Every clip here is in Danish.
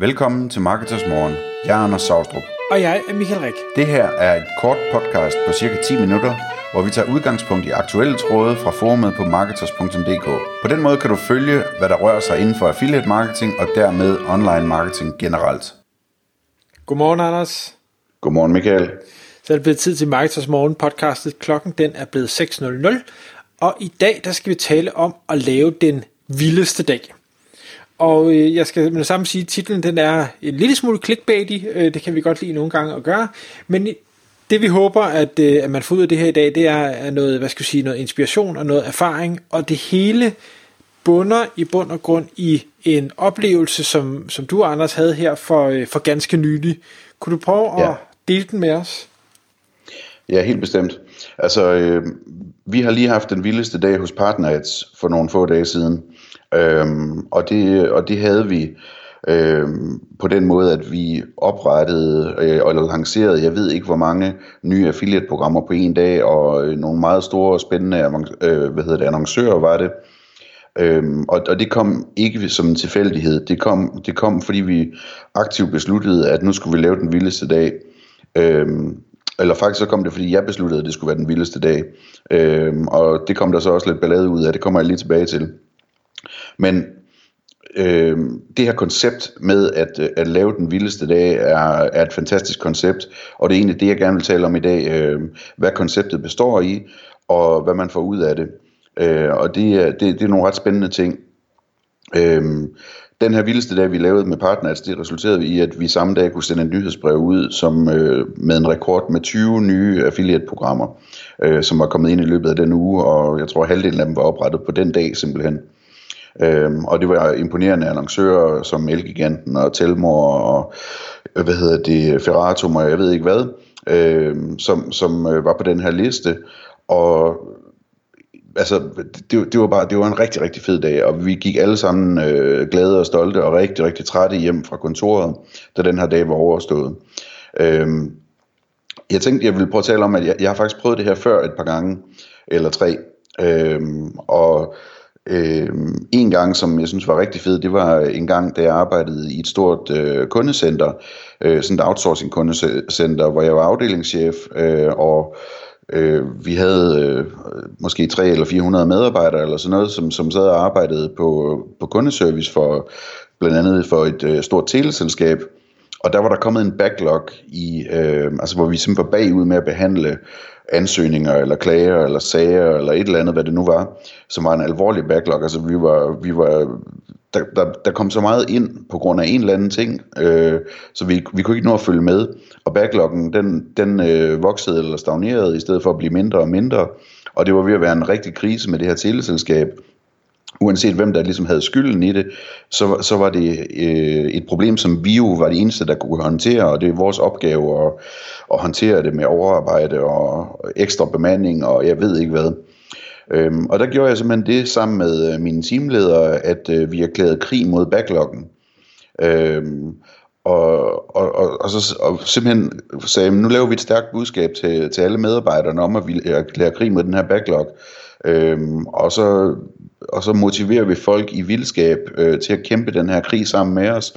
Velkommen til Marketers Morgen. Jeg er Anders Saustrup. Og jeg er Michael Rik. Det her er et kort podcast på cirka 10 minutter, hvor vi tager udgangspunkt i aktuelle tråde fra forumet på marketers.dk. På den måde kan du følge, hvad der rører sig inden for affiliate marketing og dermed online marketing generelt. Godmorgen, Anders. Godmorgen, Michael. Så er det blevet tid til Marketers Morgen podcastet. Klokken den er blevet 6.00. Og i dag der skal vi tale om at lave den vildeste dag. Og jeg skal med sammen sige, at titlen den er en lille smule clickbaity. Det kan vi godt lide nogle gange at gøre. Men det vi håber, at man får ud af det her i dag, det er noget, noget inspiration og noget erfaring. Og det hele bunder i bund og grund i en oplevelse, som du, Anders, havde her for ganske nylig. Kunne du prøve at dele den med os? Ja, helt bestemt. Altså, vi har lige haft den vildeste dag hos PartnerEats for nogle få dage siden. Og det havde vi på den måde, at vi oprettede eller lancerede, jeg ved ikke hvor mange nye affiliate-programmer på en dag, og nogle meget store og spændende annoncører var det. Og det kom ikke som en tilfældighed. Det kom fordi vi aktivt besluttede, at nu skulle vi lave den vildeste dag. Eller faktisk så kom det, fordi jeg besluttede, at det skulle være den vildeste dag. Og det kom der så også lidt ballade ud af. Det kommer jeg lige tilbage til. Men det her koncept med at lave den vildeste dag er et fantastisk koncept, og det er egentlig det, jeg gerne vil tale om i dag, hvad konceptet består i, og hvad man får ud af det. Og det er nogle ret spændende ting. Den her vildeste dag, vi lavede med PartnerEats, det resulterede i, at vi samme dag kunne sende et nyhedsbrev ud med en rekord med 20 nye affiliate-programmer, som var kommet ind i løbet af den uge, og jeg tror, halvdelen af dem var oprettet på den dag simpelthen. Og det var imponerende annoncører som Elgiganten og Telmor og Ferratum og jeg ved ikke hvad, som var på den her liste. Og altså det var en rigtig rigtig fed dag, og vi gik alle sammen glade og stolte og rigtig rigtig trætte hjem fra kontoret, da den her dag var overstået. Jeg tænkte jeg ville prøve at tale om, at jeg har faktisk prøvet det her før et par gange eller tre, og en gang, som jeg synes var rigtig fed, det var en gang, da jeg arbejdede i et stort kundecenter, sådan et outsourcing kundecenter, hvor jeg var afdelingschef, og vi havde måske 300 eller 400 medarbejdere eller sådan noget, som sad og arbejdede på kundeservice for blandt andet for et stort teleselskab. Og der var der kommet en backlog i, hvor vi simpelthen var bagud med at behandle ansøgninger, eller klager, eller sager, eller et eller andet, hvad det nu var, som var en alvorlig backlog. Altså der kom så meget ind på grund af en eller anden ting, så vi kunne ikke nå at følge med. Og backloggen, den voksede eller stagnerede, i stedet for at blive mindre og mindre. Og det var ved at være en rigtig krise med det her teleselskab. Uanset hvem der ligesom havde skylden i det, så var det et problem, som vi jo var det eneste, der kunne håndtere, og det er vores opgave at håndtere det med overarbejde og ekstra bemanding, og jeg ved ikke hvad. Og der gjorde jeg simpelthen det sammen med mine teamledere, at vi erklærede krig mod backloggen. Og simpelthen sagde, nu laver vi et stærkt budskab til alle medarbejderne om, at vi erklærer krig mod den her backlog. Og så motiverer vi folk i vildskab til at kæmpe den her krig sammen med os,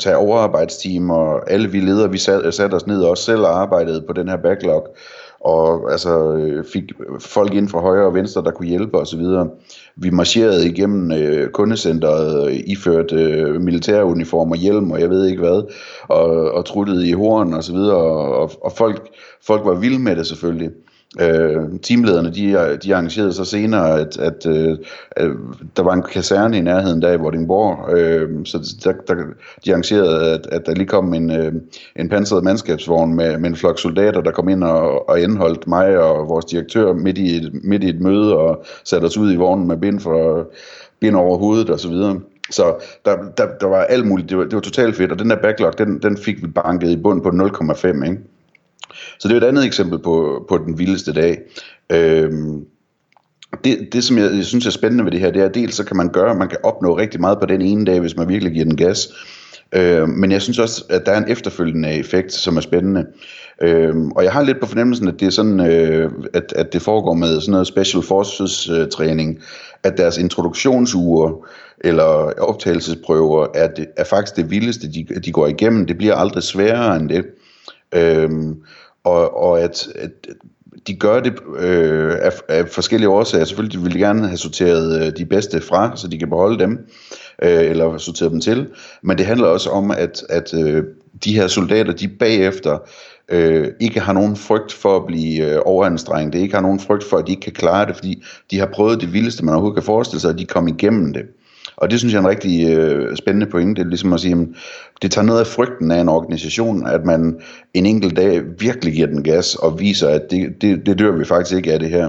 tage overarbejdstimer, og alle vi ledere, vi satte os ned og også selv og arbejdede på den her backlog, og altså fik folk ind fra højre og venstre, der kunne hjælpe os og så videre. Vi marcherede igennem kundecenteret, iført militæruniformer, hjelm og jeg ved ikke hvad, og truttede i horn og så videre, og folk var vilde med det selvfølgelig. Teamlederne de arrangerede så senere at der var en kaserne i nærheden der i Vordingborg, så de arrangerede at der lige kom en pansret mandskabsvogn med en flok soldater, der kom ind og anholdt mig og vores direktør midt i et møde og satte os ud i vognen med bind over hovedet og så videre. Så der var alt muligt. Det var totalt fedt, og den der backlog den fik vi banket i bund på 0,5, ikke? Så det er et andet eksempel på den vildeste dag. Det som jeg synes er spændende ved det her, det er, dels så kan man gøre, man kan opnå rigtig meget på den ene dag, hvis man virkelig giver den gas. Men jeg synes også, at der er en efterfølgende effekt, som er spændende. Og jeg har lidt på fornemmelsen, at det er sådan, at det foregår med sådan noget special forces træning, at deres introduktionsuger eller optagelsesprøver er faktisk det vildeste, de går igennem. Det bliver aldrig sværere end det. Og at de gør det af forskellige årsager. Selvfølgelig vil de gerne have sorteret de bedste fra, så de kan beholde dem, eller sorteret dem til. Men det handler også om, at de her soldater, de bagefter ikke har nogen frygt for at blive overanstrengt. De ikke har nogen frygt for, at de ikke kan klare det, fordi de har prøvet det vildeste, man overhovedet kan forestille sig, og de kom igennem det. Og det synes jeg er en rigtig spændende pointe. Det er ligesom at sige, at det tager noget af frygten af en organisation, at man en enkelt dag virkelig giver den gas og viser, at det dør vi faktisk ikke af det her.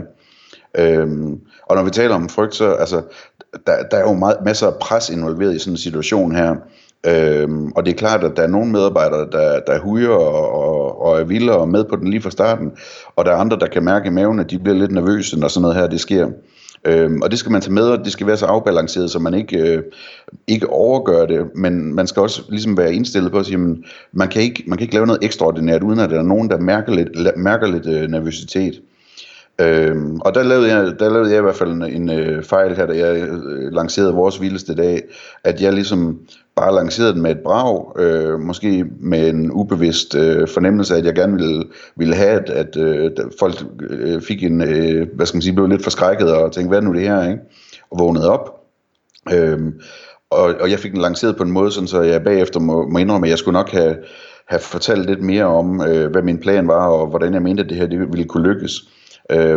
Og når vi taler om frygt, så altså, der er jo masser af pres involveret i sådan en situation her. Og det er klart, at der er nogle medarbejdere, der hujer og er vilde og med på den lige fra starten. Og der er andre, der kan mærke i maven, at de bliver lidt nervøse, når sådan noget her det sker. Og det skal man tage med, og det skal være så afbalanceret, så man ikke overgør det, men man skal også ligesom være indstillet på at sige, at man kan ikke lave noget ekstraordinært, uden at der er nogen, der mærker lidt nervøsitet. Og der lavede jeg i hvert fald en fejl her, da jeg lancerede vores vildeste dag, at jeg ligesom bare lancerede den med et brag, måske med en ubevidst fornemmelse af, at jeg gerne ville have, at folk fik en, hvad skal man sige, blev lidt forskrækket og tænkte, hvad er nu det her, ikke? Og vågnede op. Og jeg fik den lanceret på en måde, sådan, så jeg bagefter må indrømme, at jeg skulle nok have fortalt lidt mere om, hvad min plan var, og hvordan jeg mente, at det her det ville kunne lykkes.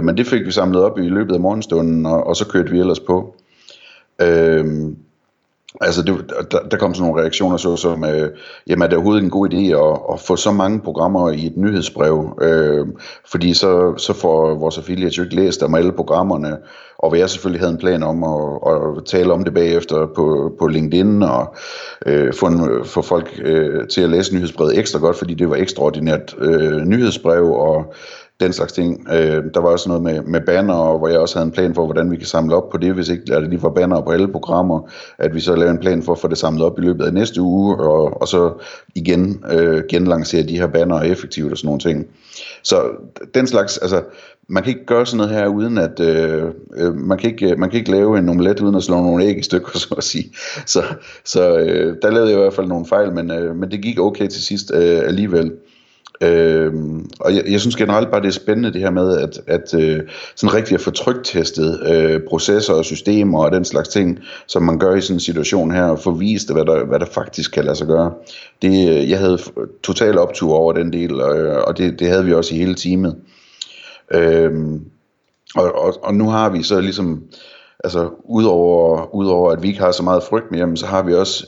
Men det fik vi samlet op i løbet af morgenstunden, og så kørte vi ellers på. Der kom sådan nogle reaktioner, såsom, jamen er det overhovedet en god idé at få så mange programmer i et nyhedsbrev, fordi så får vores affiliates jo ikke læst om alle programmerne, og hvad jeg selvfølgelig havde en plan om at tale om det bagefter på LinkedIn, og få folk til at læse nyhedsbrevet ekstra godt, fordi det var ekstraordinært nyhedsbrev, og den slags ting. Der var også noget med banner, hvor jeg også havde en plan for, hvordan vi kan samle op på det, hvis ikke det lige var banner på alle programmer, at vi så lavede en plan for at få det samlet op i løbet af næste uge, og så igen genlancere de her banner effektivt og sådan nogle ting. Så den slags, altså, man kan ikke gøre sådan noget her, uden at man kan ikke lave en omelet, uden at slå nogle æg i stykker, så at sige. Så der lavede jeg i hvert fald nogle fejl, men det gik okay til sidst alligevel. Og jeg synes generelt bare det er spændende det her med at sådan rigtig at få tryktestet processer og systemer og den slags ting, som man gør i sådan en situation her, og få vist hvad der faktisk kan lade sig gøre. Det, jeg havde total optur over den del, og det havde vi også i hele teamet. Og nu har vi så ligesom, altså udover at vi ikke har så meget frygt med, jamen, så har vi også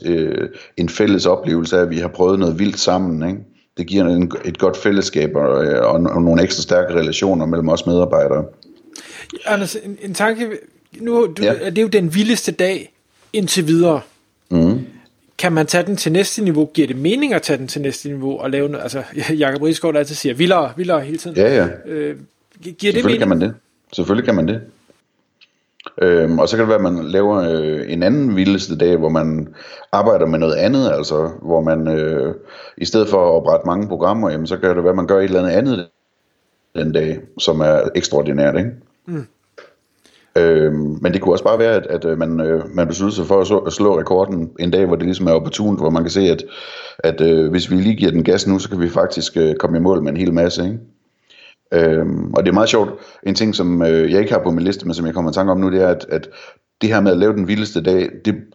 en fælles oplevelse af at vi har prøvet noget vildt sammen, ikke? Det giver et godt fællesskab og nogle ekstra stærke relationer mellem os medarbejdere. Anders, en tanke. Det er jo den vildeste dag indtil videre. Mm. Kan man tage den til næste niveau? Giver det mening at tage den til næste niveau og lave noget? Altså, Jakob Riesgaard altid siger, vildere hele tiden. Ja. Giver det mening? Kan man det. Selvfølgelig kan man det. Og så kan det være, at man laver en anden vildeste dag, hvor man arbejder med noget andet, altså hvor man i stedet for at oprette mange programmer, jamen, så kan det være, at man gør et eller andet andet den dag, som er ekstraordinært, ikke? Mm. Men det kunne også bare være, at man beslutter sig for at slå rekorden en dag, hvor det ligesom er opportunt, hvor man kan se, at hvis vi lige giver den gas nu, så kan vi faktisk komme i mål med en hel masse, ikke? Og det er meget sjovt. En ting som jeg ikke har på min liste, men som jeg kommer i tanke om nu, det er at det her med at lave den vildeste dag,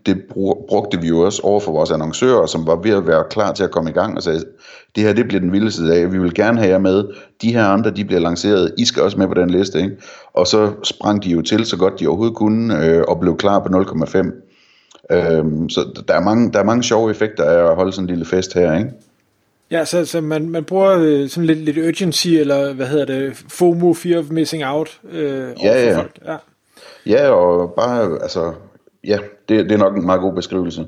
det brugte vi jo også over for vores annoncører, som var ved at være klar til at komme i gang og sagde, det her det bliver den vildeste dag, vi vil gerne have jer med, de her andre de bliver lanceret, I skal også med på den liste, ikke? Og så sprang de jo til så godt de overhovedet kunne og blev klar på 0,5. Så der er mange sjove effekter af at holde sådan en lille fest her, ikke? Ja, så man bruger sådan lidt urgency, eller hvad hedder det, FOMO, fear of missing out, overfor folk. Ja, og bare, altså, ja, det er nok en meget god beskrivelse.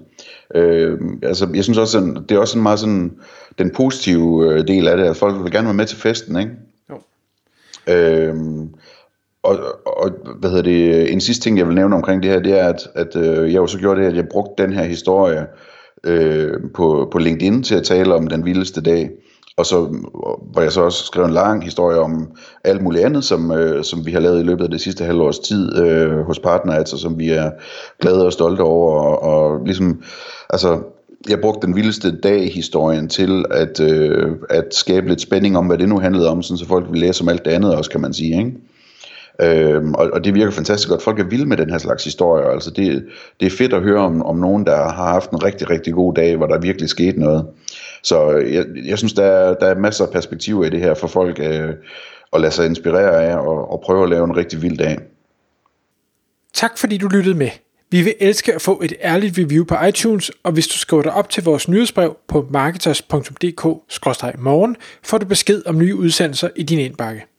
Altså, jeg synes også, det er også en meget sådan, den positive del af det, at folk vil gerne være med til festen, ikke? Jo. Og en sidste ting, jeg vil nævne omkring det her, det er, at jeg også gjorde det, at jeg brugte den her historie på LinkedIn til at tale om den vildeste dag. Og så hvor jeg så også skrev en lang historie om alt muligt andet, som vi har lavet i løbet af det sidste halvårs tid hos PartnerEats, og som vi er glade og stolte over. Og ligesom, altså, jeg brugte den vildeste dag-historien til at skabe lidt spænding om, hvad det nu handlede om, sådan, så folk ville læse om alt det andet også, kan man sige, ikke? Og det virker fantastisk godt. Folk er vilde med den her slags historier. Altså det er fedt at høre om nogen, der har haft en rigtig, rigtig god dag, hvor der virkelig skete noget. Så jeg synes, der er masser af perspektiver i det her for folk at lade sig inspirere af og prøve at lave en rigtig vild dag. Tak fordi du lyttede med. Vi vil elske at få et ærligt review på iTunes, og hvis du skriver dig op til vores nyhedsbrev på marketers.dk/morgen, får du besked om nye udsendelser i din indbakke.